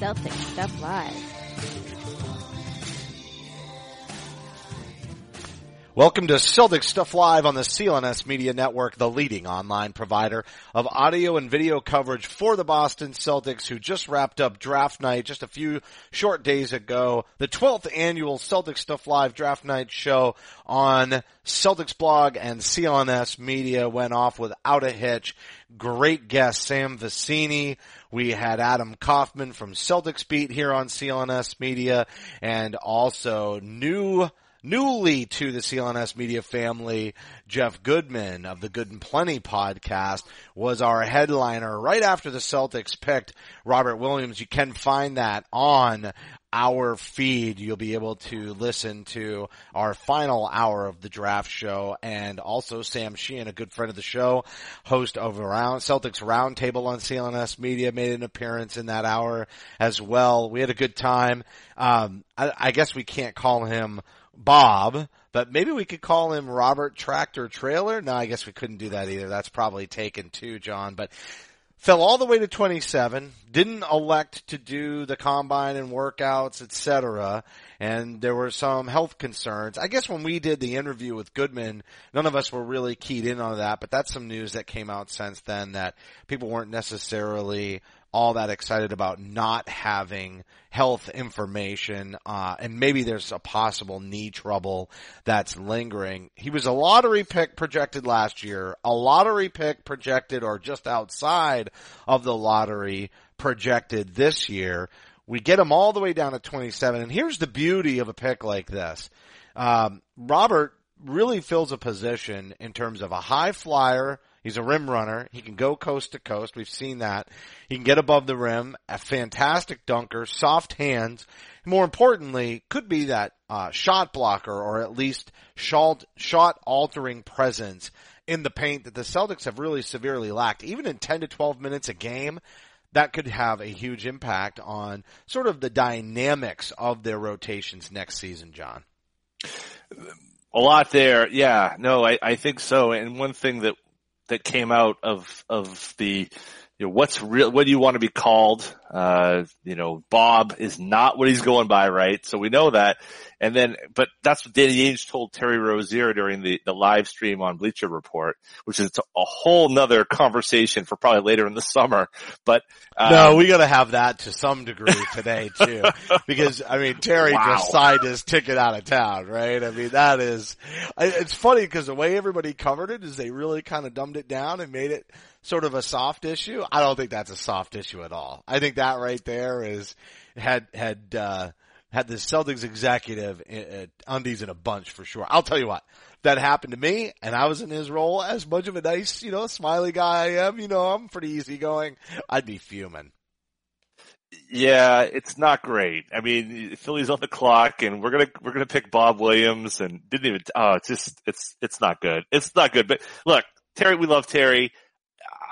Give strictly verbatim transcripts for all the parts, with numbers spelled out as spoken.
Celtics Stuff Live. Welcome to Celtics Stuff Live on the C L N S Media Network, the leading online provider of audio and video coverage for the Boston Celtics, who just wrapped up draft night just a few short days ago. The twelfth annual Celtics Stuff Live draft night show on Celtics Blog and C L N S Media went off without a hitch. Great guest, Sam Vicini. We had Adam Kaufman from Celtics Beat here on C L N S Media, and also new, newly to the C L N S Media family, Jeff Goodman of the Good and Plenty podcast was our headliner right after the Celtics picked Robert Williams. You can find that on our feed. You'll be able to listen to our final hour of the draft show, and also Sam Sheehan, a good friend of the show, host of Round Celtics Roundtable on C L N S Media, made an appearance in that hour as well. We had a good time. Um, I, I guess we can't call him Bob, but maybe we could call him Robert Tractor Trailer. No, I guess we couldn't do that either. That's probably taken too, John, but fell all the way to twenty-seven, didn't elect to do the combine and workouts, et cetera, and there were some health concerns. I guess when we did the interview with Goodman, none of us were really keyed in on that, but that's some news that came out since then that people weren't necessarily all that excited about not having health information, uh, and maybe there's a possible knee trouble that's lingering. He was a lottery pick projected last year, a lottery pick projected or just outside of the lottery projected this year. We get him all the way down to twenty-seven, and here's the beauty of a pick like this. Um, Robert really fills a position in terms of a high flyer. He's a rim runner. He can go coast to coast. We've seen that. He can get above the rim, a fantastic dunker, soft hands. More importantly, could be that uh, shot blocker, or at least shot, shot altering presence in the paint that the Celtics have really severely lacked. Even in ten to twelve minutes a game, that could have a huge impact on sort of the dynamics of their rotations next season, John. A lot there. Yeah, no, I, I think so. And one thing that that came out of, of the, you know, what's real, what do you want to be called? Uh, you know, Bob is not what he's going by, right? So we know that. And then, but that's what Danny Ainge told Terry Rozier during the, the live stream on Bleacher Report, which is a whole nother conversation for probably later in the summer. But, uh. No, we gotta have that to some degree today too. Because, I mean, Terry wow. just signed his ticket out of town, right? I mean, that is, it's funny because the way everybody covered it is they really kind of dumbed it down and made it sort of a soft issue. I don't think that's a soft issue at all. I think that right there is, had, had, uh, had the Celtics executive undies in a bunch for sure. I'll tell you what, that happened to me, and I was in his role. As much of a nice, you know, smiley guy I am, you know, I'm pretty easygoing. I'd be fuming. Yeah, it's not great. I mean, Philly's on the clock, and we're gonna we're gonna pick Bob Williams, and didn't even. Oh, it's just it's it's not good. It's not good. But look, Terry, we love Terry.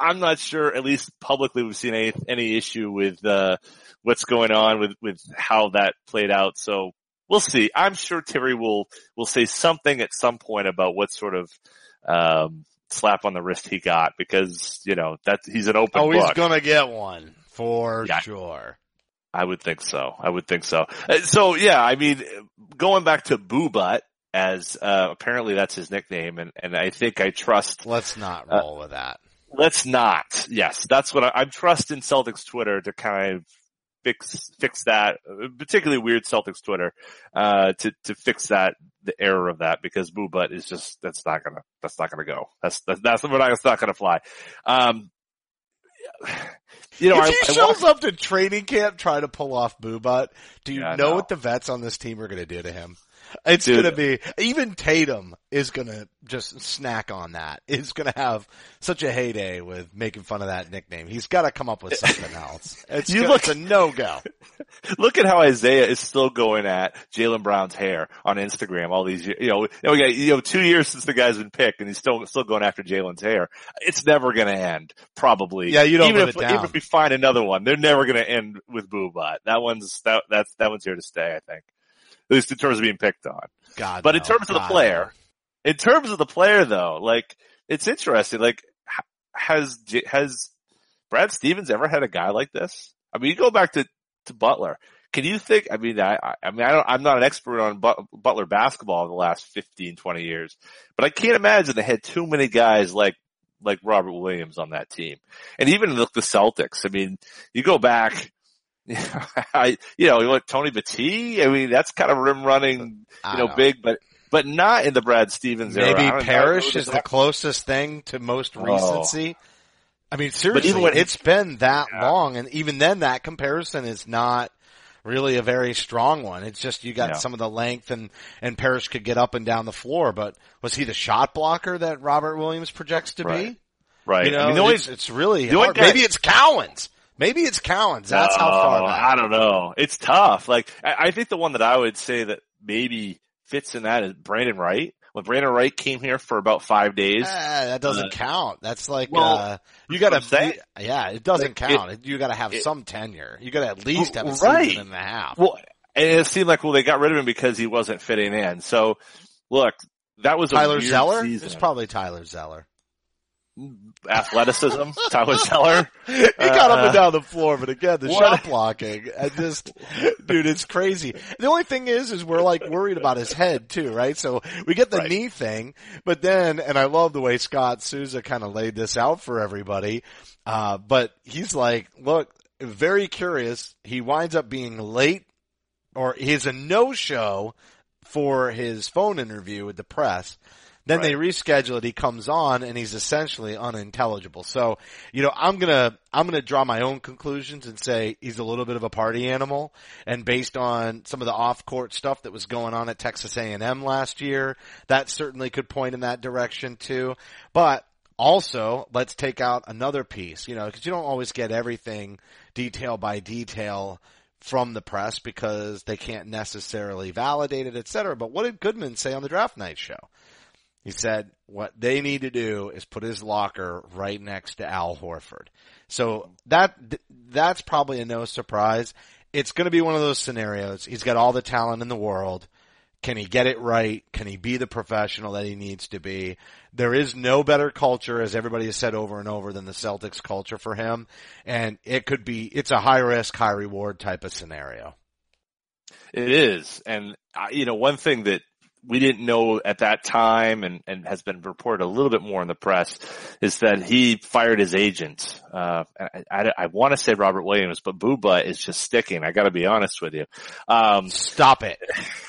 I'm not sure, at least publicly, we've seen any, any issue with uh, what's going on with, with how that played out. So we'll see. I'm sure Terry will will say something at some point about what sort of um, slap on the wrist he got, because, you know, that he's an open book. Oh, he's going to get one for yeah, sure. I would think so. I would think so. So, yeah, I mean, going back to Boo Butt, as uh, apparently that's his nickname, and, and I think I trust. Let's not roll uh, with that. Let's not. Yes, that's what I, I'm trusting Celtics Twitter to kind of fix fix that, particularly weird Celtics Twitter, uh, to to fix that the error of that, because Boo Butt is just that's not gonna that's not gonna go. That's that's that's not, that's not gonna fly. Um, you know, if I, he shows I walk, up to training camp trying to pull off Boo Butt, do you yeah, know no. what the vets on this team are gonna do to him? It's Dude. gonna be, even Tatum is gonna just snack on that. It's gonna have such a heyday with making fun of that nickname. He's gotta come up with something else. It's, you gonna, look, it's a no-go. Look at how Isaiah is still going at Jaylen Brown's hair on Instagram all these years. You know, we got, you know, two years since the guy's been picked and he's still, still going after Jaylen's hair. It's never gonna end, probably. Yeah, you don't even if, it down. Even if we find another one, they're never gonna end with Boo Butt. That one's, that, that's, that one's here to stay, I think. At least in terms of being picked on. God, but no, in terms God. of the player, in terms of the player though, like, it's interesting. Like, has, has Brad Stevens ever had a guy like this? I mean, you go back to, to Butler. Can you think, I mean, I, I mean, I don't, I'm not an expert on Butler basketball in the last fifteen, twenty years, but I can't imagine they had too many guys like, like Robert Williams on that team. And even look, the Celtics, I mean, you go back, I, you know, like Tony Batiste. I mean, that's kind of rim running, you know, know, big, but but not in the Brad Stevens era. Maybe Parrish is the closest thing to most recency. Oh. I mean, seriously, when, it's been that yeah. long, and even then, that comparison is not really a very strong one. It's just you got yeah. some of the length, and and Parrish could get up and down the floor. But was he the shot blocker that Robert Williams projects to right. be? Right. You know, I mean, the only, it's, it's really the hard. Guy, maybe it's Cowens. Maybe it's Collins. That's no, how far back. I don't know. It's tough. Like, I, I think the one that I would say that maybe fits in that is Brandon Wright. When Brandon Wright came here for about five days. Uh, that doesn't uh, count. That's like, well, uh, you gotta, you, yeah, it doesn't like, count. It, you gotta have it, some tenure. You gotta at least have a right. season and a half. Well, and it seemed like, well, they got rid of him because he wasn't fitting in. So look, that was a Tyler weird Zeller? Season. It's probably Tyler Zeller. Athleticism, Tyler Zeller. He got uh, up and down the floor, but again, the what? shot blocking. I just, dude, it's crazy. The only thing is, is we're like worried about his head too, right? So we get the right. knee thing, but then, and I love the way Scott Souza kind of laid this out for everybody. Uh, but he's like, look, very curious. He winds up being late, or he's a no-show for his phone interview with the press. Then right. they reschedule it. He comes on, and he's essentially unintelligible. So, you know, I'm gonna I'm gonna draw my own conclusions and say he's a little bit of a party animal. And based on some of the off-court stuff that was going on at Texas A and M last year, that certainly could point in that direction too. But also, let's take out another piece, you know, because you don't always get everything detail by detail from the press because they can't necessarily validate it, et cetera. But what did Goodman say on the draft night show? He said what they need to do is put his locker right next to Al Horford. So that that's probably a no surprise. It's going to be one of those scenarios. He's got all the talent in the world. Can he get it right? Can he be the professional that he needs to be? There is no better culture, as everybody has said over and over, than the Celtics culture for him. And it could be – it's a high-risk, high-reward type of scenario. It is. And, you know, one thing that we didn't know at that time and, and has been reported a little bit more in the press is that he fired his agent. Uh, I, I, I want to say Robert Williams, but Boo Butt is just sticking. I got to be honest with you. Um, stop it.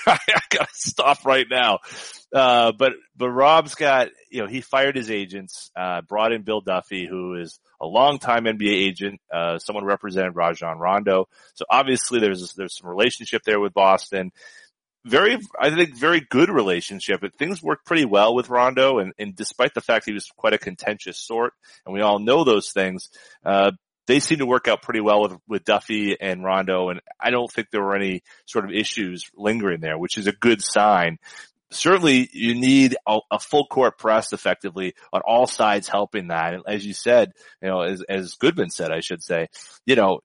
I got to stop right now. Uh, but, but Rob's got, you know, he fired his agents, uh, brought in Bill Duffy, who is a longtime N B A agent, uh, someone represented Rajon Rondo. So obviously there's, there's some relationship there with Boston. Very, I think, very good relationship. But things worked pretty well with Rondo, and, and despite the fact he was quite a contentious sort, and we all know those things, uh, they seem to work out pretty well with, with Duffy and Rondo, and I don't think there were any sort of issues lingering there, which is a good sign. Certainly, you need a, a full court press effectively on all sides helping that. And as you said, you know, as, as Goodman said, I should say, you know,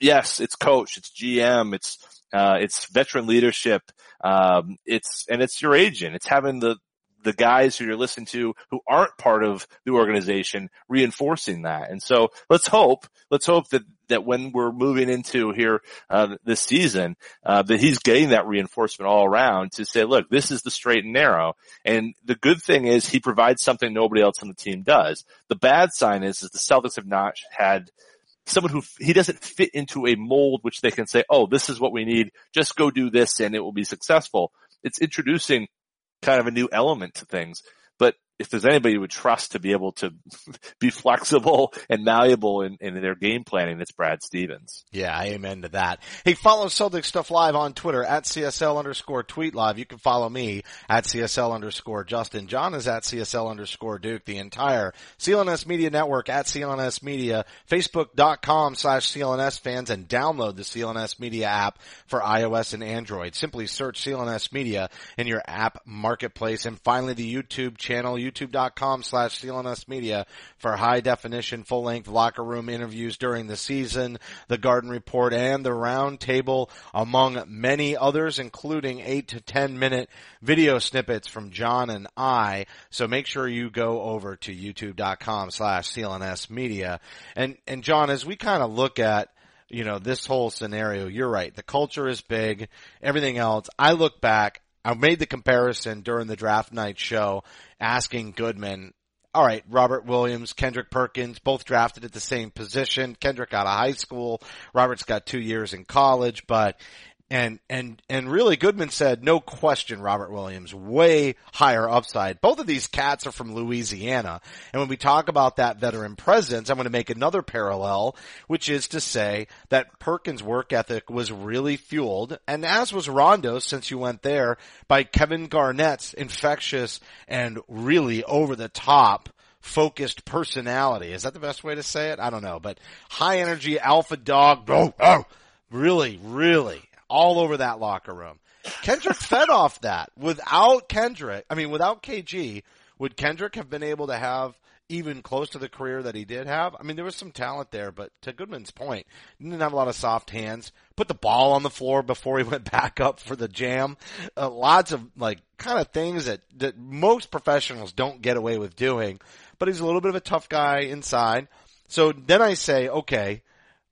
yes, it's coach, it's G M, it's, Uh, it's veteran leadership. Um, it's, and it's your agent. It's having the, the guys who you're listening to who aren't part of the organization reinforcing that. And so let's hope, let's hope that, that when we're moving into here, uh, this season, uh, that he's getting that reinforcement all around to say, look, this is the straight and narrow. And the good thing is he provides something nobody else on the team does. The bad sign is, is the Celtics have not had someone who he doesn't fit into a mold, which they can say, oh, this is what we need. Just go do this and it will be successful. It's introducing kind of a new element to things. But if there's anybody you would trust to be able to be flexible and malleable in, in their game planning, it's Brad Stevens. Yeah, I amen to that. Hey, follow Celtics Stuff Live on Twitter at CSL underscore tweet live. You can follow me at CSL underscore Justin. John is at CSL underscore Duke. The entire C L N S Media Network at C L N S Media, Facebook.com slash CLNS fans, and download the C L N S Media app for iOS and Android. Simply search C L N S Media in your app marketplace. And finally, the YouTube channel, youtube.com slash C L N S Media, for high definition, full length locker room interviews during the season, the Garden Report, and the Round Table, among many others, including eight to ten minute video snippets from John and I. So make sure you go over to youtube.com slash CLNS Media. And, and John, as we kind of look at, you know, this whole scenario, you're right. The culture is big, everything else. I look back. I made the comparison during the draft night show, asking Goodman, all right, Robert Williams, Kendrick Perkins, both drafted at the same position. Kendrick out of high school. Robert's got two years in college, but and and and really Goodman said, no question, Robert Williams, way higher upside. Both of these cats are from Louisiana. And when we talk about that veteran presence, I'm going to make another parallel, which is to say that Perkins' work ethic was really fueled, and as was Rondo's since you went there, by Kevin Garnett's infectious and really over-the-top focused personality. Is that the best way to say it? I don't know, but high energy, alpha dog, oh, oh, really, really. all over that locker room. Kendrick fed off that. Without Kendrick, I mean, without K G, would Kendrick have been able to have even close to the career that he did have? I mean, there was some talent there, but to Goodman's point, he didn't have a lot of soft hands, put the ball on the floor before he went back up for the jam. Uh, lots of, like, kind of things that, that most professionals don't get away with doing, but he's a little bit of a tough guy inside. So then I say, okay,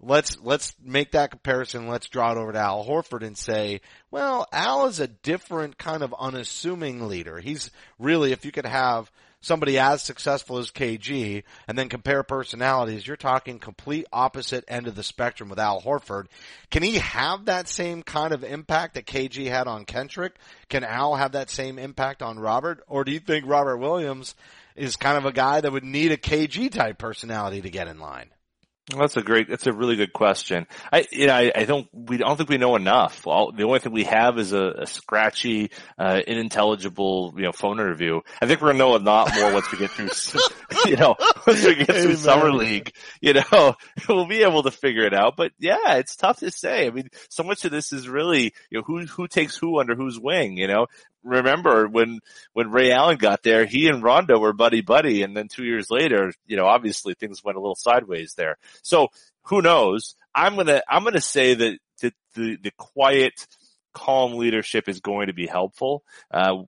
Let's, let's make that comparison. Let's draw it over to Al Horford and say, well, Al is a different kind of unassuming leader. He's really, if you could have somebody as successful as K G and then compare personalities, you're talking complete opposite end of the spectrum with Al Horford. Can he have that same kind of impact that K G had on Kendrick? Can Al have that same impact on Robert? Or do you think Robert Williams is kind of a guy that would need a K G type personality to get in line? Well, that's a great, that's a really good question. I, you know, I, I don't, we don't think we know enough. All, the only thing we have is a, a scratchy, uh, unintelligible, you know, phone interview. I think we're going to know a lot more once we get through, you know, once we get through Amen. Summer League, you know, we'll be able to figure it out. But yeah, it's tough to say. I mean, so much of this is really, you know, who, who takes who under whose wing, you know? Remember when, when Ray Allen got there, he and Rondo were buddy buddy. And then two years later, you know, obviously things went a little sideways there. So who knows? I'm going to, I'm going to say that, that the, the quiet, calm leadership is going to be helpful. Uh,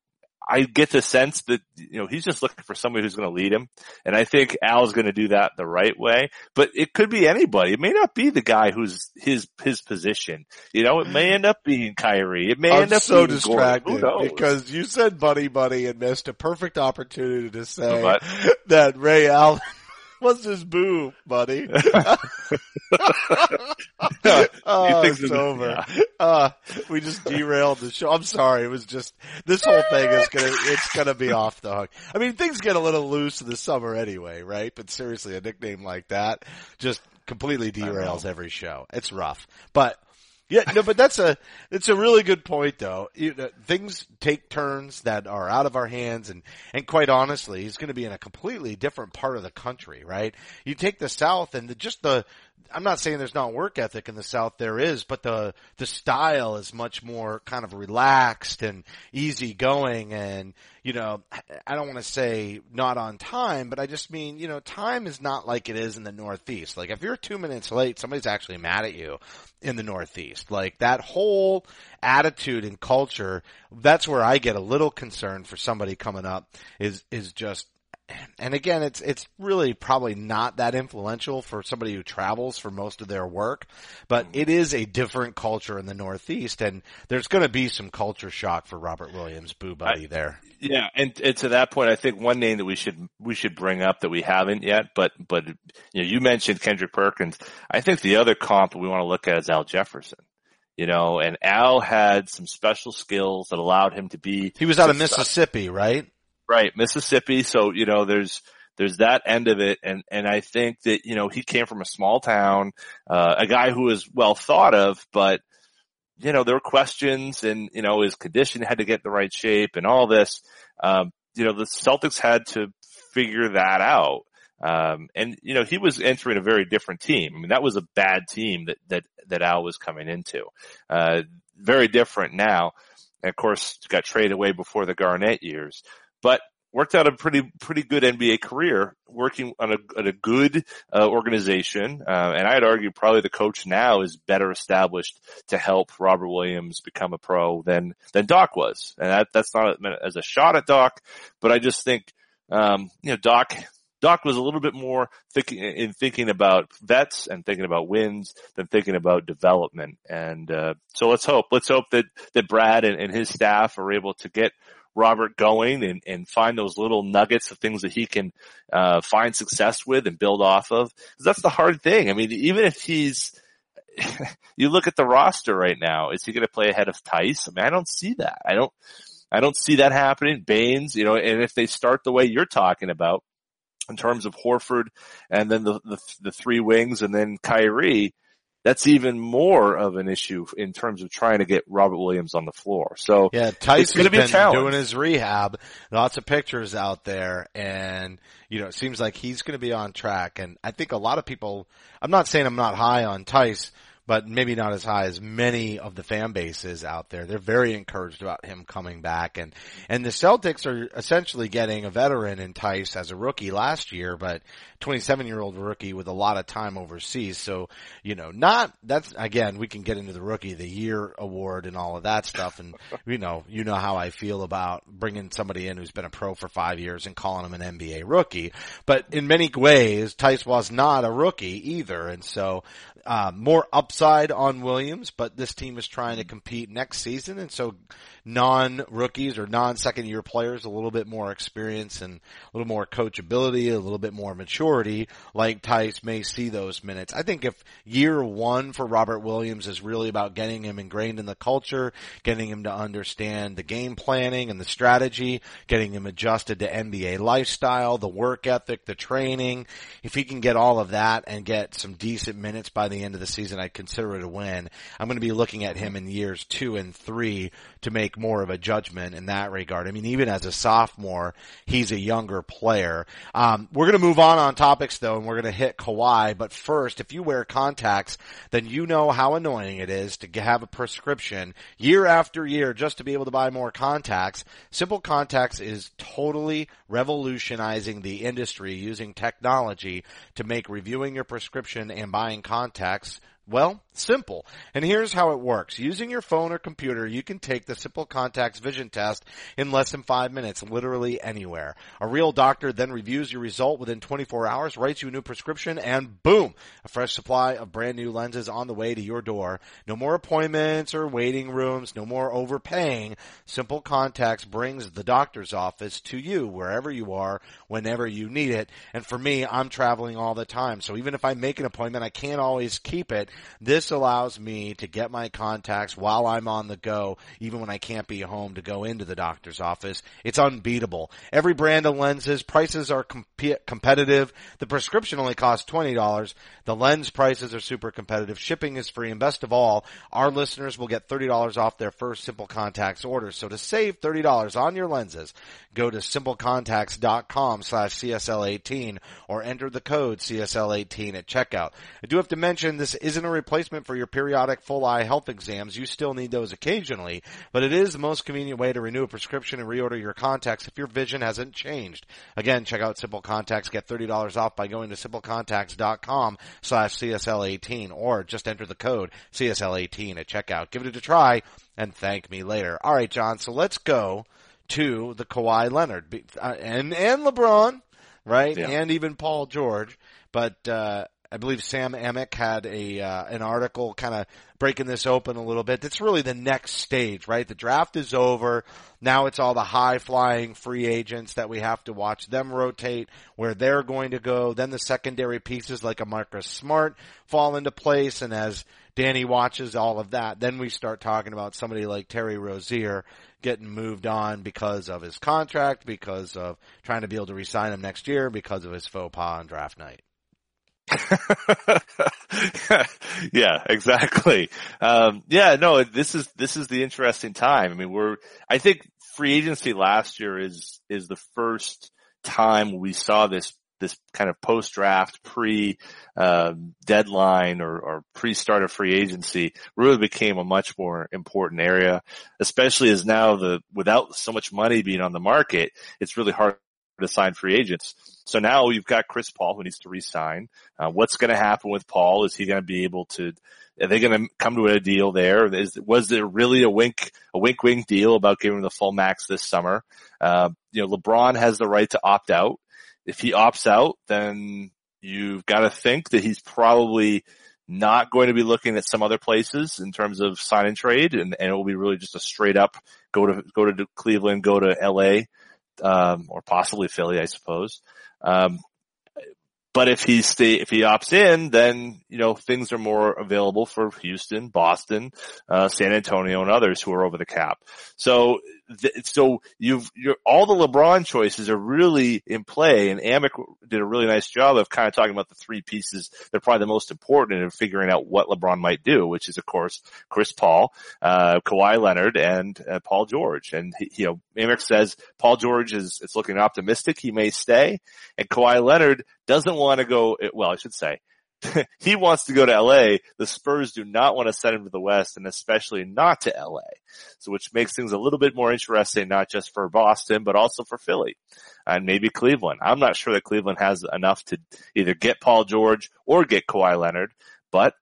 I get the sense that, you know, he's just looking for somebody who's going to lead him. And I think Al's going to do that the right way, but it could be anybody. It may not be the guy who's his, his position. You know, it may end up being Kyrie. It may I'm end up so being distracted because you said buddy buddy and missed a perfect opportunity to say but, that Ray Allen was his boo buddy. No, oh, it's over. Yeah. Uh, we just derailed the show. I'm sorry. It was just, this whole thing is gonna, it's gonna be off the hook. I mean, things get a little loose in the summer anyway, right? But seriously, a nickname like that just completely derails every show. It's rough. But, yeah, no, but that's a, it's a really good point though. You know, things take turns that are out of our hands, and, and quite honestly, he's going to be in a completely different part of the country, right? You take the South and the, just the, I'm not saying there's not work ethic in the South. There is, but the the style is much more kind of relaxed and easygoing, and, you know, I don't want to say not on time, but I just mean, you know, time is not like it is in the Northeast. Like, if you're two minutes late, somebody's actually mad at you in the Northeast. Like, that whole attitude and culture, that's where I get a little concerned for somebody coming up is is just. And again, it's it's really probably not that influential for somebody who travels for most of their work, but it is a different culture in the Northeast, and there's going to be some culture shock for Robert Williams, boo buddy, there. Yeah, and, and to that point, I think one name that we should we should bring up that we haven't yet, but but you know, you mentioned Kendrick Perkins. I think the other comp that we want to look at is Al Jefferson. You know, and Al had some special skills that allowed him to be. He was out of Mississippi, right? Right, Mississippi. So, you know, there's there's that end of it, and and I think that, you know, he came from a small town, uh, a guy who is well thought of, but, you know, there were questions, and, you know, his condition had to get in the right shape, and all this. Um, you know, the Celtics had to figure that out, um, and, you know, he was entering a very different team. I mean, that was a bad team that that that Al was coming into, uh, very different now. And of course, got traded away before the Garnett years. But worked out a pretty pretty good N B A career working on a, on a good uh, organization, uh, and I'd argue probably the coach now is better established to help Robert Williams become a pro than than Doc was. And that that's not as a shot at Doc, but I just think um, you know Doc Doc was a little bit more thinking in thinking about vets and thinking about wins than thinking about development. And uh, so let's hope let's hope that that Brad and, and his staff are able to get Robert going and, and find those little nuggets of things that he can uh find success with and build off of. Because that's the hard thing. I mean, even if he's – you look at the roster right now. Is he going to play ahead of Tice? I mean, I don't see that. I don't I don't see that happening. Baines, you know, and if they start the way you're talking about in terms of Horford and then the the, the three wings and then Kyrie, that's even more of an issue in terms of trying to get Robert Williams on the floor. So yeah, Tyson's going to be a challenge. Doing his rehab, lots of pictures out there, and you know it seems like he's going to be on track. And I think a lot of people. I'm not saying I'm not high on Tice, but maybe not as high as many of the fan bases out there. They're very encouraged about him coming back, and and the Celtics are essentially getting a veteran in Tice as a rookie last year, but twenty-seven-year-old rookie with a lot of time overseas. So, you know, not that's again, we can get into the Rookie of the Year award and all of that stuff, and you know, you know how I feel about bringing somebody in who's been a pro for five years and calling him an N B A rookie. But in many ways, Tice was not a rookie either, and so uh, more up. Side on Williams, but this team is trying to compete next season, and so non-rookies or non-second-year players, a little bit more experience and a little more coachability, a little bit more maturity, like Tice may see those minutes. I think if year one for Robert Williams is really about getting him ingrained in the culture, getting him to understand the game planning and the strategy, getting him adjusted to N B A lifestyle, the work ethic, the training, if he can get all of that and get some decent minutes by the end of the season, I could consider it a win. I'm going to be looking at him in years two and three to make more of a judgment in that regard. I mean, even as a sophomore, he's a younger player. Um, we're going to move on on topics, though, and we're going to hit Kawhi. But first, if you wear contacts, then you know how annoying it is to have a prescription year after year just to be able to buy more contacts. Simple Contacts is totally revolutionizing the industry using technology to make reviewing your prescription and buying contacts well, simple. And here's how it works. Using your phone or computer, you can take the Simple Contacts vision test in less than five minutes, literally anywhere. A real doctor then reviews your result within twenty-four hours, writes you a new prescription, and boom, a fresh supply of brand new lenses on the way to your door. No more appointments or waiting rooms, no more overpaying. Simple Contacts brings the doctor's office to you, wherever you are, whenever you need it. And for me, I'm traveling all the time, so even if I make an appointment, I can't always keep it. This allows me to get my contacts while I'm on the go, even when I can't be home to go into the doctor's office. It's unbeatable. Every brand of lenses, prices are comp- competitive. The prescription only costs twenty dollars. The lens prices are super competitive. Shipping is free. And best of all, our listeners will get thirty dollars off their first Simple Contacts order. So to save thirty dollars on your lenses, go to simplecontacts.com slash C S L eighteen or enter the code C S L eighteen at checkout. I do have to mention this isn't a replacement for your periodic full eye health exams. You still need those occasionally, but it is the most convenient way to renew a prescription and reorder your contacts if your vision hasn't changed. Again, check out Simple Contacts. Get thirty dollars off by going to simplecontacts.com slash C S L eighteen or just enter the code C S L eighteen at checkout. Give it a try and thank me later. All right, John, so let's go to the Kawhi Leonard and, and LeBron, right? Yeah. And even Paul George. But, uh, I believe Sam Amick had a, uh, an article kind of breaking this open a little bit. It's really the next stage, right? The draft is over. Now it's all the high flying free agents that we have to watch them rotate where they're going to go. Then the secondary pieces like a Marcus Smart fall into place. And as Danny watches all of that, then we start talking about somebody like Terry Rozier getting moved on because of his contract, because of trying to be able to re-sign him next year, because of his faux pas on draft night. Yeah, exactly. Um, yeah, no, this is, this is the interesting time. I mean, we're, I think free agency last year is, is the first time we saw this, this kind of post draft pre, uh, deadline or, or pre start of free agency really became a much more important area, especially as now the, without so much money being on the market, it's really hard to sign free agents. So now you've got Chris Paul who needs to re-sign. Uh, what's going to happen with Paul? Is he going to be able to? Are they going to come to a deal there? Is, was there really a wink, a wink, wink deal about giving him the full max this summer? Uh, you know, LeBron has the right to opt out. If he opts out, then you've got to think that he's probably not going to be looking at some other places in terms of sign and trade, and, and it will be really just a straight up go to go to Cleveland, go to L A. Um, or possibly Philly, I suppose. Um, but if he stay, if he opts in, then, you know, things are more available for Houston, Boston, uh, San Antonio and others who are over the cap. So, th- so you've, you're, all the LeBron choices are really in play, and Amick did a really nice job of kind of talking about the three pieces that are probably the most important in figuring out what LeBron might do, which is, of course, Chris Paul, uh, Kawhi Leonard and uh, Paul George. And, he, you know, Amick says Paul George is, it's looking optimistic. He may stay, and Kawhi Leonard doesn't want to go, well, I should say, he wants to go to L A. The Spurs do not want to send him to the West, and especially not to L A. So which makes things a little bit more interesting, not just for Boston, but also for Philly and maybe Cleveland. I'm not sure that Cleveland has enough to either get Paul George or get Kawhi Leonard, but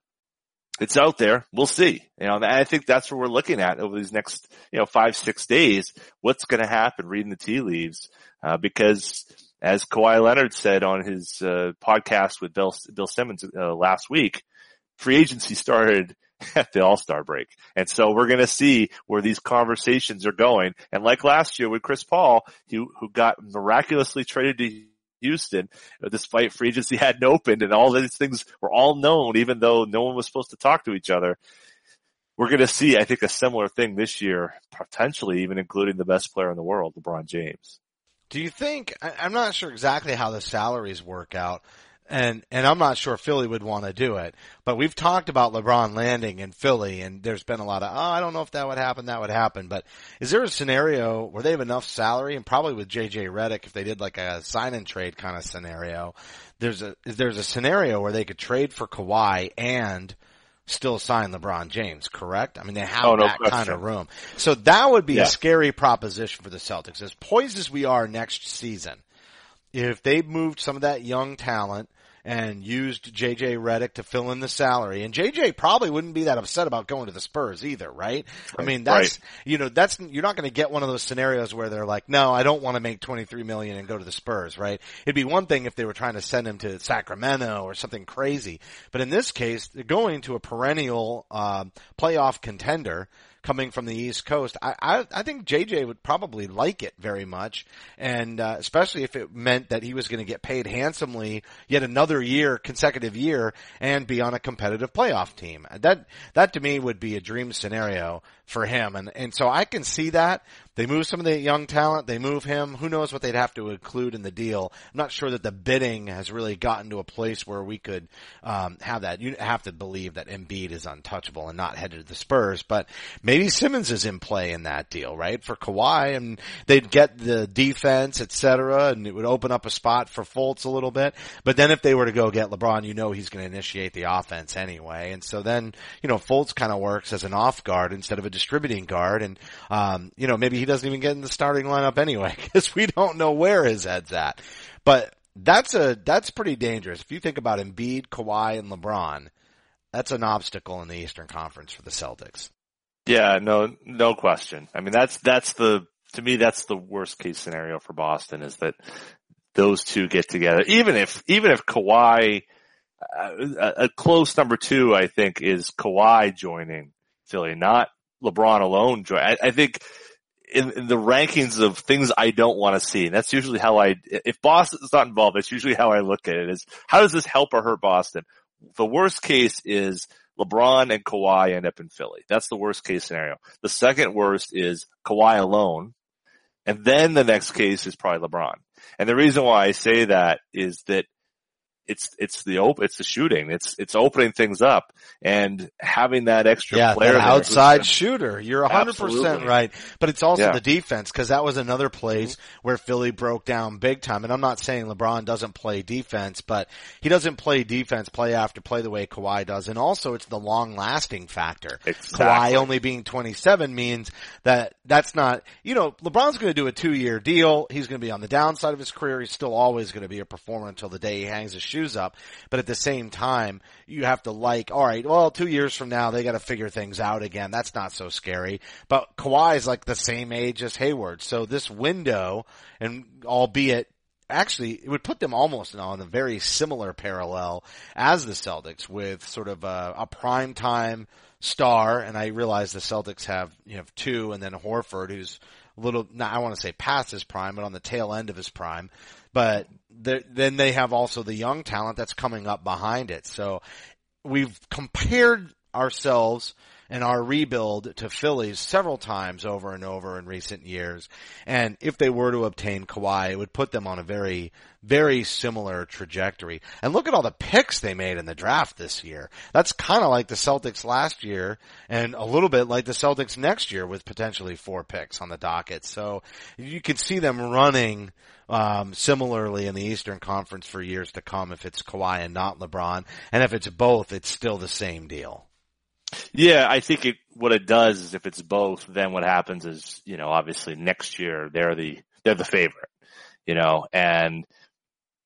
it's out there. We'll see. You know, and I think that's what we're looking at over these next, you know, five, six days. What's going to happen reading the tea leaves, uh, because as Kawhi Leonard said on his uh, podcast with Bill, Bill Simmons uh, last week, free agency started at the All-Star break. And so we're going to see where these conversations are going. And like last year with Chris Paul, he, who got miraculously traded to Houston, despite free agency hadn't opened and all these things were all known, even though no one was supposed to talk to each other. We're going to see, I think, a similar thing this year, potentially even including the best player in the world, LeBron James. Do you think – I'm not sure exactly how the salaries work out, and, and I'm not sure Philly would want to do it, but we've talked about LeBron landing in Philly, and there's been a lot of, oh, I don't know if that would happen, that would happen. But is there a scenario where they have enough salary, and probably with J J Redick, if they did like a sign-and-trade kind of scenario, there's a there's a scenario where they could trade for Kawhi and – still sign LeBron James, correct? I mean, they have oh, no that question. Kind of room. So that would be yeah. a scary proposition for the Celtics. As poised as we are next season, if they moved some of that young talent and used J J Redick to fill in the salary, and J J probably wouldn't be that upset about going to the Spurs either, right? I mean, that's, right. you know, that's, you're not going to get one of those scenarios where they're like, no, I don't want to make twenty-three million dollars and go to the Spurs, right? It'd be one thing if they were trying to send him to Sacramento or something crazy. But in this case, they're going to a perennial, um, playoff contender. coming from the East Coast, I, I, I think J J would probably like it very much. And, uh, especially if it meant that he was going to get paid handsomely yet another year, consecutive year, and be on a competitive playoff team. That, that to me would be a dream scenario for him. And, and so I can see that. They move some of the young talent. They move him. Who knows what they'd have to include in the deal. I'm not sure that the bidding has really gotten to a place where we could, um, have that. You have to believe that Embiid is untouchable and not headed to the Spurs, but maybe Simmons is in play in that deal, right? For Kawhi, and they'd get the defense, et cetera, and it would open up a spot for Fultz a little bit. But then if they were to go get LeBron, you know, he's going to initiate the offense anyway. And so then, you know, Fultz kind of works as an off guard instead of a distributing guard. And, um, you know, maybe he doesn't even get in the starting lineup anyway, because we don't know where his head's at. But that's a, that's pretty dangerous. If you think about Embiid, Kawhi, and LeBron, that's an obstacle in the Eastern Conference for the Celtics. Yeah, no, no question. I mean, that's, that's the, to me, that's the worst case scenario for Boston, is that those two get together. Even if, even if Kawhi, uh, a close number two, I think, is Kawhi joining Philly, not LeBron alone. Join. I, I think, In, in the rankings of things I don't want to see, and that's usually how I, if Boston's not involved, that's usually how I look at it, is how does this help or hurt Boston? The worst case is LeBron and Kawhi end up in Philly. That's the worst case scenario. The second worst is Kawhi alone. And then the next case is probably LeBron. And the reason why I say that is that It's, it's the op, it's the shooting. It's, it's opening things up and having that extra yeah, player. That outside there. Shooter. You're one hundred percent Absolutely. Right. But it's also yeah. the defense, because that was another place mm-hmm. where Philly broke down big time. And I'm not saying LeBron doesn't play defense, but he doesn't play defense play after play the way Kawhi does. And also it's the long lasting factor. Exactly. Kawhi only being twenty-seven means that that's not, you know, LeBron's going to do a two year deal. He's going to be on the downside of his career. He's still always going to be a performer until the day he hangs his shoes up. But at the same time, you have to like, all right, well, two years from now, they got to figure things out again. That's not so scary. But Kawhi is like the same age as Hayward. So this window, and albeit actually, it would put them almost on a very similar parallel as the Celtics, with sort of a, a primetime star. And I realize the Celtics have, you know, two, and then Horford, who's a little, not, I want to say past his prime, but on the tail end of his prime. But the, then they have also the young talent that's coming up behind it. So we've compared ourselves and our rebuild to Phillies several times over and over in recent years. And if they were to obtain Kawhi, it would put them on a very, very similar trajectory. And look at all the picks they made in the draft this year. That's kind of like the Celtics last year, and a little bit like the Celtics next year, with potentially four picks on the docket. So you can see them running um similarly in the Eastern Conference for years to come, if it's Kawhi and not LeBron. And if it's both, it's still the same deal. Yeah, I think it, what it does is, if it's both, then what happens is, you know, obviously next year they're the, they're the favorite, you know, and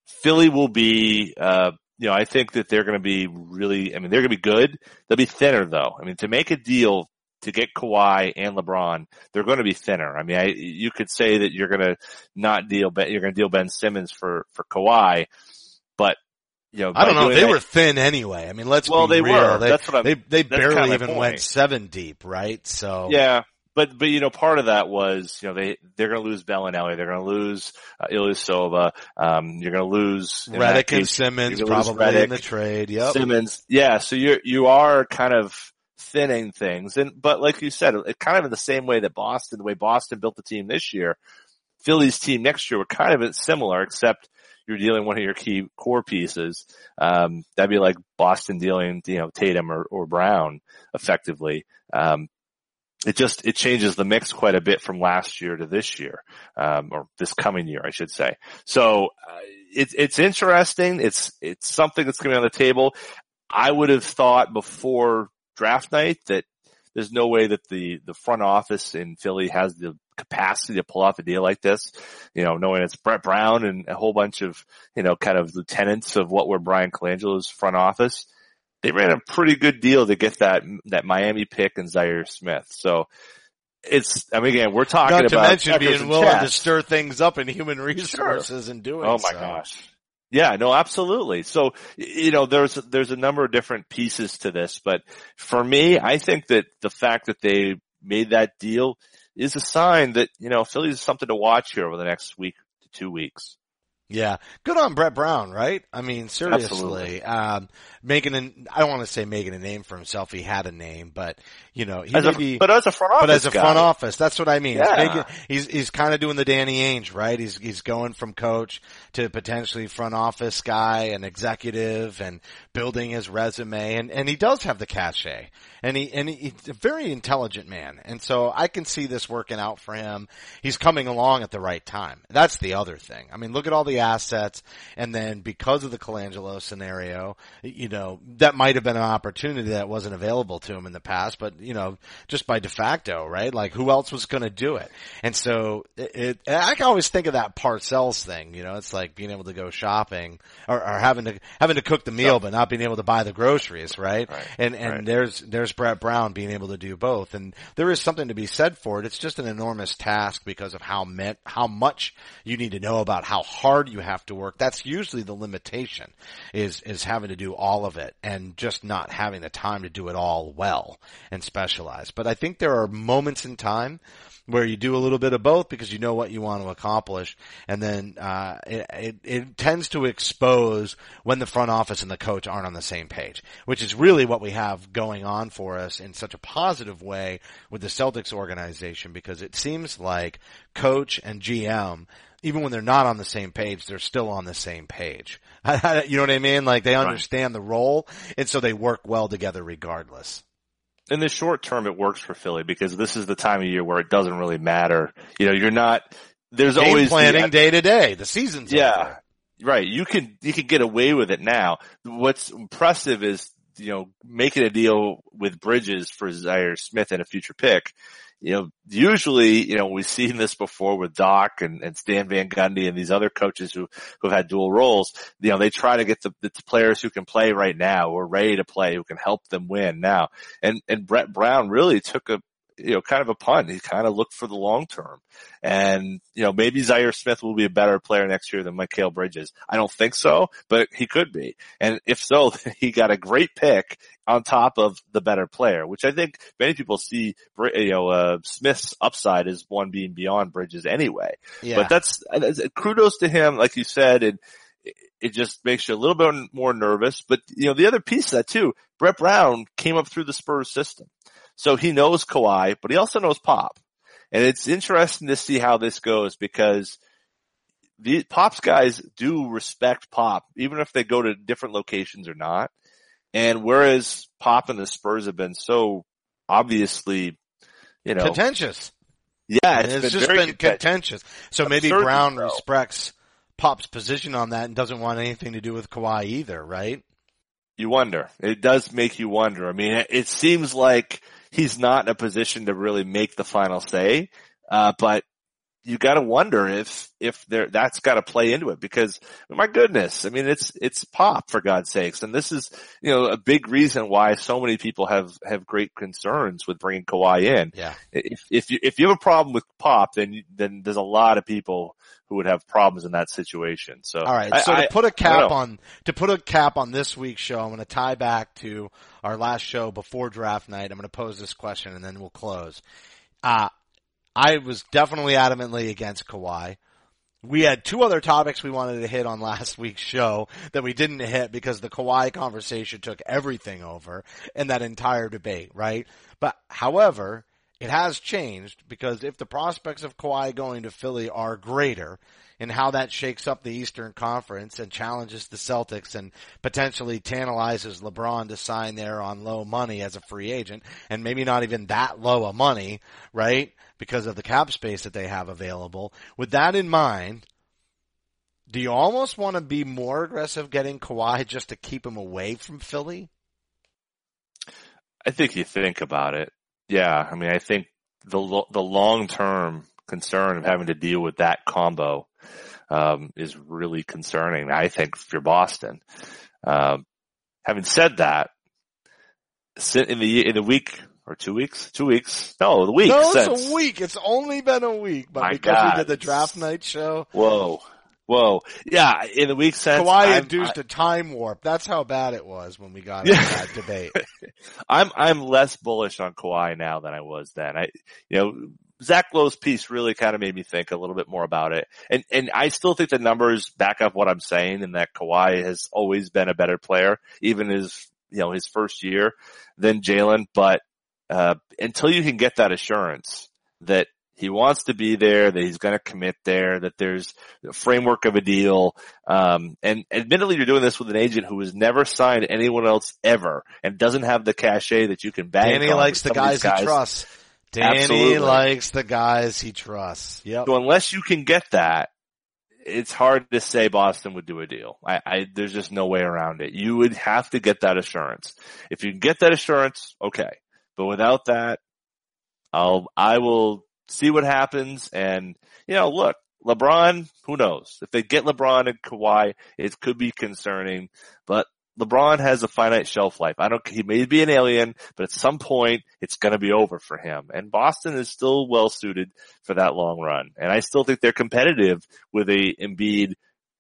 Philly will be, uh, you know, I think that they're going to be really, I mean, they're going to be good. They'll be thinner though. I mean, to make a deal to get Kawhi and LeBron, they're going to be thinner. I mean, I, you could say that you're going to not deal, you're going to deal Ben Simmons for, for Kawhi, but you know, I don't know. They that, were thin anyway. I mean, let's well, be they real. Were. They, that's what I'm, they, they that's barely even point. Went seven deep, right? So yeah, but but you know, part of that was, you know, they they're going to lose Bellinelli, they're going to lose uh, Ilyasova, um, you're going to lose Redick and Simmons probably Redick, in the trade. Yep. Simmons, yeah. So you you are kind of thinning things, and but like you said, it, kind of in the same way that Boston, the way Boston built the team this year, Philly's team next year were kind of similar, except you're dealing one of your key core pieces. Um, that'd be like Boston dealing, you know, Tatum or, or Brown effectively. Um, it just, it changes the mix quite a bit from last year to this year, um, or this coming year, I should say. So uh, it's, it's interesting. It's, it's something that's going to be on the table. I would have thought before draft night that there's no way that the, the front office in Philly has the capacity to pull off a deal like this, you know, knowing it's Brett Brown and a whole bunch of, you know, kind of lieutenants of what were Brian Colangelo's front office. They ran a pretty good deal to get that, that Miami pick and Zhaire Smith. So it's, I mean, again, we're talking Not about Not to mention being willing chess. to stir things up in human resources sure. and doing Oh my so. gosh. Yeah, no, absolutely. So, you know, there's, there's a number of different pieces to this, but for me, I think that the fact that they made that deal is a sign that, you know, Philly's something to watch here over the next week to two weeks. Yeah. Good on Brett Brown, right? I mean, seriously. Absolutely. Um, making an, I don't want to say making a name for himself. He had a name, but, you know, he as maybe, a, but as a front office. But as a guy. front office, that's what I mean. Yeah. He's, making, he's, he's kind of doing the Danny Ainge, right? He's, he's going from coach to potentially front office guy and executive and building his resume. And, and he does have the cachet, and he, and he, he's a very intelligent man. And so I can see this working out for him. He's coming along at the right time. That's the other thing. I mean, look at all the assets, and then because of the Colangelo scenario, you know, that might have been an opportunity that wasn't available to him in the past, but, you know, just by de facto, right? Like, who else was going to do it? And so it, it, I can always think of that Parcells thing, you know, it's like being able to go shopping or, or having to, having to cook the meal, but not being able to buy the groceries, right? right and, and right. there's, there's Brett Brown being able to do both. And there is something to be said for it. It's just an enormous task because of how met, how much you need to know about how hard you have to work. That's usually the limitation, is is having to do all of it and just not having the time to do it all well and specialize. But I think there are moments in time where you do a little bit of both because you know what you want to accomplish, and then uh it, it, it tends to expose when the front office and the coach aren't on the same page, which is really what we have going on for us in such a positive way with the Celtics organization, because it seems like coach and G M, even when they're not on the same page, they're still on the same page. You know what I mean? Like, they understand right. the role, and so they work well together regardless. In the short term, it works for Philly because this is the time of year where it doesn't really matter. You know, you're not – there's Game always – planning day to day. The season's yeah, over. Yeah, right. You can, you can get away with it now. What's impressive is, you know, making a deal with Bridges for Zhaire Smith and a future pick. You know, usually, you know, we've seen this before with Doc and, and Stan Van Gundy and these other coaches who, who've had dual roles. You know, they try to get the, the players who can play right now or ready to play, who can help them win now. And, and Brett Brown really took a, you know, kind of a punt. He kind of looked for the long term. And, you know, maybe Zhaire Smith will be a better player next year than Mikal Bridges. I don't think so, but he could be. And if so, he got a great pick on top of the better player, which I think many people see, you know, uh, Smith's upside is one being beyond Bridges anyway. Yeah. But that's, that's kudos to him, like you said, and it just makes you a little bit more nervous. But, you know, the other piece of that too, Brett Brown came up through the Spurs system. So he knows Kawhi, but he also knows Pop. And it's interesting to see how this goes because the Pop's guys do respect Pop, even if they go to different locations or not. And whereas Pop and the Spurs have been so obviously, you know, contentious. Yeah, it's, it's been just very been contentious. contentious. So maybe Brown though. respects Pop's position on that and doesn't want anything to do with Kawhi either, right? You wonder. It does make you wonder. I mean, it seems like he's not in a position to really make the final say, uh, but you got to wonder if if there that's got to play into it because, my goodness, I mean, it's it's Pop, for God's sakes, and this is, you know, a big reason why so many people have have great concerns with bringing Kawhi in. Yeah. If if you if you have a problem with Pop, then you, then there's a lot of people who would have problems in that situation. So, all right. So I, to put a cap on, to put a cap on this week's show, I'm going to tie back to our last show before draft night. I'm going to pose this question and then we'll close. Uh, I was definitely adamantly against Kawhi. We had two other topics we wanted to hit on last week's show that we didn't hit because the Kawhi conversation took everything over in that entire debate, right? But however, it has changed because if the prospects of Kawhi going to Philly are greater and how that shakes up the Eastern Conference and challenges the Celtics and potentially tantalizes LeBron to sign there on low money as a free agent and maybe not even that low of money, right? Because of the cap space that they have available. With that in mind, do you almost want to be more aggressive getting Kawhi just to keep him away from Philly? I think you think about it. Yeah, I mean, I think the the long-term concern of having to deal with that combo um is really concerning, I think, if you're Boston. Um, having said that, in the in the week or two weeks, two weeks, no, the week. No, it's since. a week. It's only been a week, but My because God. we did the draft night show, whoa, Whoa. Yeah, in the week since. Kawhi induced I, a time warp. That's how bad it was when we got into that debate. I'm, I'm less bullish on Kawhi now than I was then. I, you know, Zach Lowe's piece really kind of made me think a little bit more about it. And, and I still think the numbers back up what I'm saying, and that Kawhi has always been a better player, even his, you know, his first year than Jalen. But, uh, until you can get that assurance that he wants to be there, that he's going to commit there, that there's a framework of a deal. Um, and admittedly, you're doing this with an agent who has never signed anyone else ever and doesn't have the cachet that you can bang. Danny on likes the guys, guys he trusts. Danny Absolutely. likes the guys he trusts. Yep. So unless you can get that, it's hard to say Boston would do a deal. I, I, there's just no way around it. You would have to get that assurance. If you can get that assurance, okay. But without that, I'll, I will, see what happens, and, you know, look, LeBron, who knows? If they get LeBron and Kawhi, it could be concerning, but LeBron has a finite shelf life. I don't, he may be an alien, but at some point, it's gonna be over for him. And Boston is still well suited for that long run. And I still think they're competitive with a Embiid,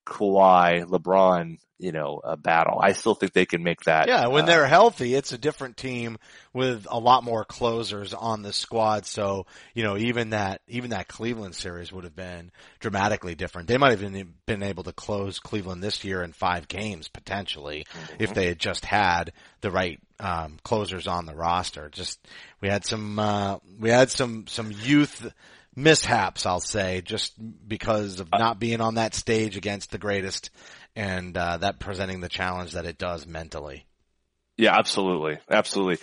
Kawhi, LeBron, you know, a battle. I still think they can make that. Yeah, when uh, they're healthy, it's a different team with a lot more closers on the squad. So, you know, even that, even that Cleveland series would have been dramatically different. They might have been, been able to close Cleveland this year in five games potentially mm-hmm. if they had just had the right um, closers on the roster. Just we had some, uh, we had some, some youth mishaps, I'll say, just because of not being on that stage against the greatest and uh, that presenting the challenge that it does mentally. Yeah, absolutely. Absolutely.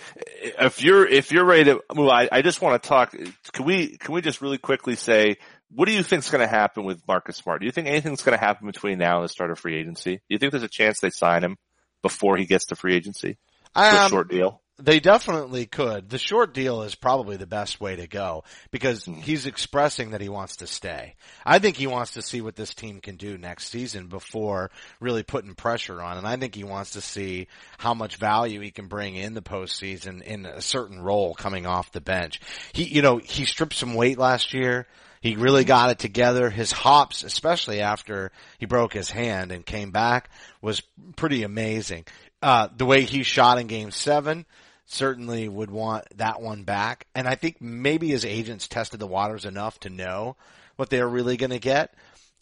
If you're, if you're ready to move, I, I just want to talk. Can we, can we just really quickly say, what do you think's going to happen with Marcus Smart? Do you think anything's going to happen between now and the start of free agency? Do you think there's a chance they sign him before he gets to free agency? Um, for a short deal? They definitely could. The short deal is probably the best way to go because he's expressing that he wants to stay. I think he wants to see what this team can do next season before really putting pressure on. And I think he wants to see how much value he can bring in the postseason in a certain role coming off the bench. He, you know, he stripped some weight last year. He really got it together. His hops, especially after he broke his hand and came back, was pretty amazing. Uh, the way he shot in game seven certainly would want that one back. And I think maybe his agents tested the waters enough to know what they're really going to get.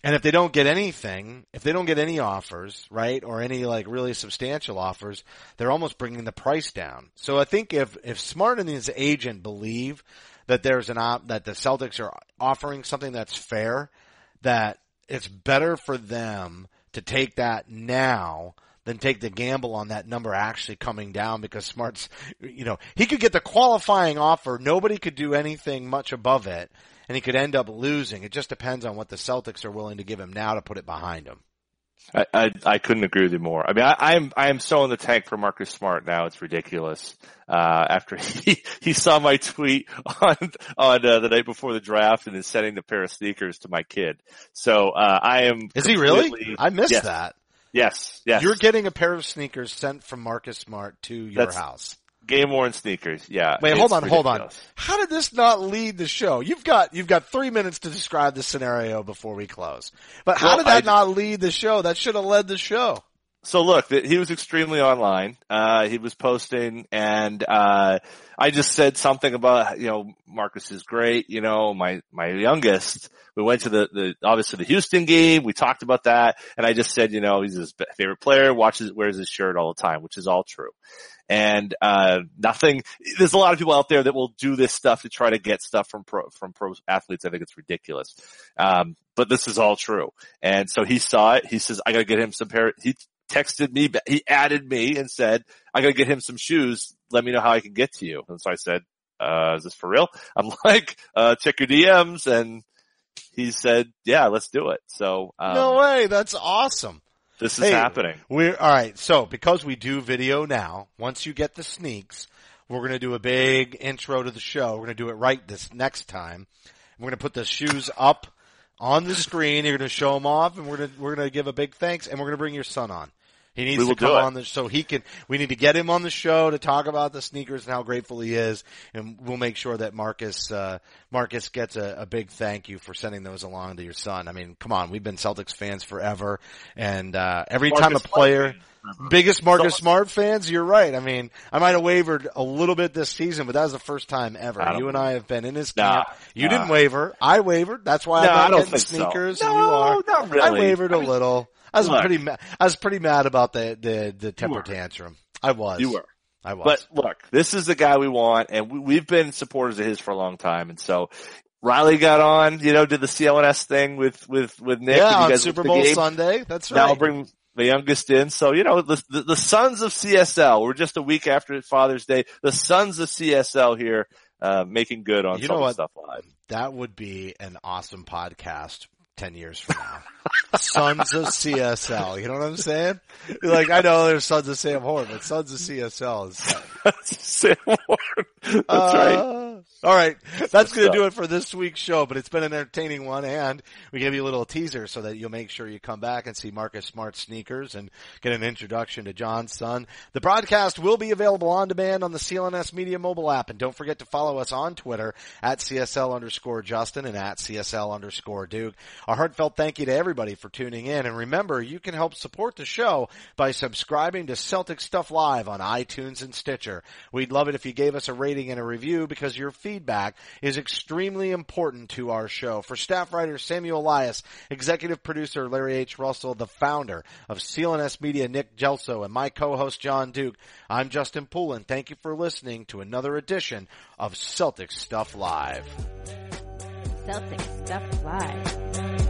And if they don't get anything, if they don't get any offers, right, or any like really substantial offers, they're almost bringing the price down. So I think if, if Smart and his agent believe that there's an op, that the Celtics are offering something that's fair, that it's better for them to take that now than take the gamble on that number actually coming down, because Smart's, you know, he could get the qualifying offer. Nobody could do anything much above it, and he could end up losing. It just depends on what the Celtics are willing to give him now to put it behind him. I, I, I couldn't agree with you more. I mean, I, I'm, I am so in the tank for Marcus Smart now. It's ridiculous. Uh, after he, he saw my tweet on, on, uh, the night before the draft and is sending a pair of sneakers to my kid. So, uh, I am. Is he really? I missed yes. that. Yes, yes. You're getting a pair of sneakers sent from Marcus Smart to your That's house. Game-worn sneakers, yeah. Wait, hold on, ridiculous. hold on. How did this not lead the show? You've got you've got three minutes to describe the scenario before we close. But how well, did that I, not lead the show? That should have led the show. So look, he was extremely online. Uh, he was posting, and uh, I just said something about, you know, Marcus is great. You know, my my youngest. We went to the, the, obviously the Houston game. We talked about that. And I just said, you know, he's his favorite player, watches, wears his shirt all the time, which is all true. And, uh, nothing, there's a lot of people out there that will do this stuff to try to get stuff from pro, from pro athletes. I think it's ridiculous. Um, but this is all true. And so he saw it. He says, I gotta get him some pair. He texted me, he added me and said, I gotta get him some shoes. Let me know how I can get to you. And so I said, uh, is this for real? I'm like, uh, check your D Ms. And he said, yeah, let's do it. So, um, no way. That's awesome. This is hey, happening. We're all right. So because we do video now, once you get the sneaks, we're going to do a big intro to the show. We're going to do it right this next time. We're going to put the shoes up on the screen. You're going to show them off, and we're going to, we're going to give a big thanks, and we're going to bring your son on. He needs to come on this so he can, we need to get him on the show to talk about the sneakers and how grateful he is. And we'll make sure that Marcus, uh, Marcus gets a, a big thank you for sending those along to your son. I mean, come on, we've been Celtics fans forever. And, uh, every Marcus time a player, biggest Marcus Smart fans, you're right. I mean, I might have wavered a little bit this season, but that was the first time ever. You and I have been in his camp. Nah, you nah. didn't waver. I wavered. That's why no, I'm not getting sneakers. So. No, you are. Not really. I wavered a I mean, little. I was look, pretty mad. I was pretty mad about the, the, the temper tantrum. I was. You were. I was. But look, this is the guy we want, and we, we've been supporters of his for a long time. And so Riley got on, you know, did the C L N S thing with, with, with Nick. Yeah, on Super Bowl Sunday. That's right. Now I'll bring the youngest in. So, you know, the, the, the sons of C S L. We're just a week after Father's Day. The sons of C S L here, uh, making good on Celtics Stuff Live. That would be an awesome podcast. Ten years from now, sons of C S L. You know what I'm saying? Like, I know there's sons of Sam Horn, but sons of C S L is Sam Horn. That's uh, right. All right, that's going to do it for this week's show. But it's been an entertaining one, and we gave you a little teaser so that you'll make sure you come back and see Marcus Smart sneakers and get an introduction to John's son. The broadcast will be available on demand on the C L N S Media mobile app, and don't forget to follow us on Twitter at C S L underscore Justin and at C S L underscore Duke. A heartfelt thank you to everybody for tuning in. And remember, you can help support the show by subscribing to Celtics Stuff Live on iTunes and Stitcher. We'd love it if you gave us a rating and a review because your feedback is extremely important to our show. For staff writer Samuel Elias, executive producer Larry H. Russell, the founder of C L N S Media, Nick Gelso, and my co-host John Duke, I'm Justin Poulin. Thank you for listening to another edition of Celtics Stuff Live. Celtics Stuff Live.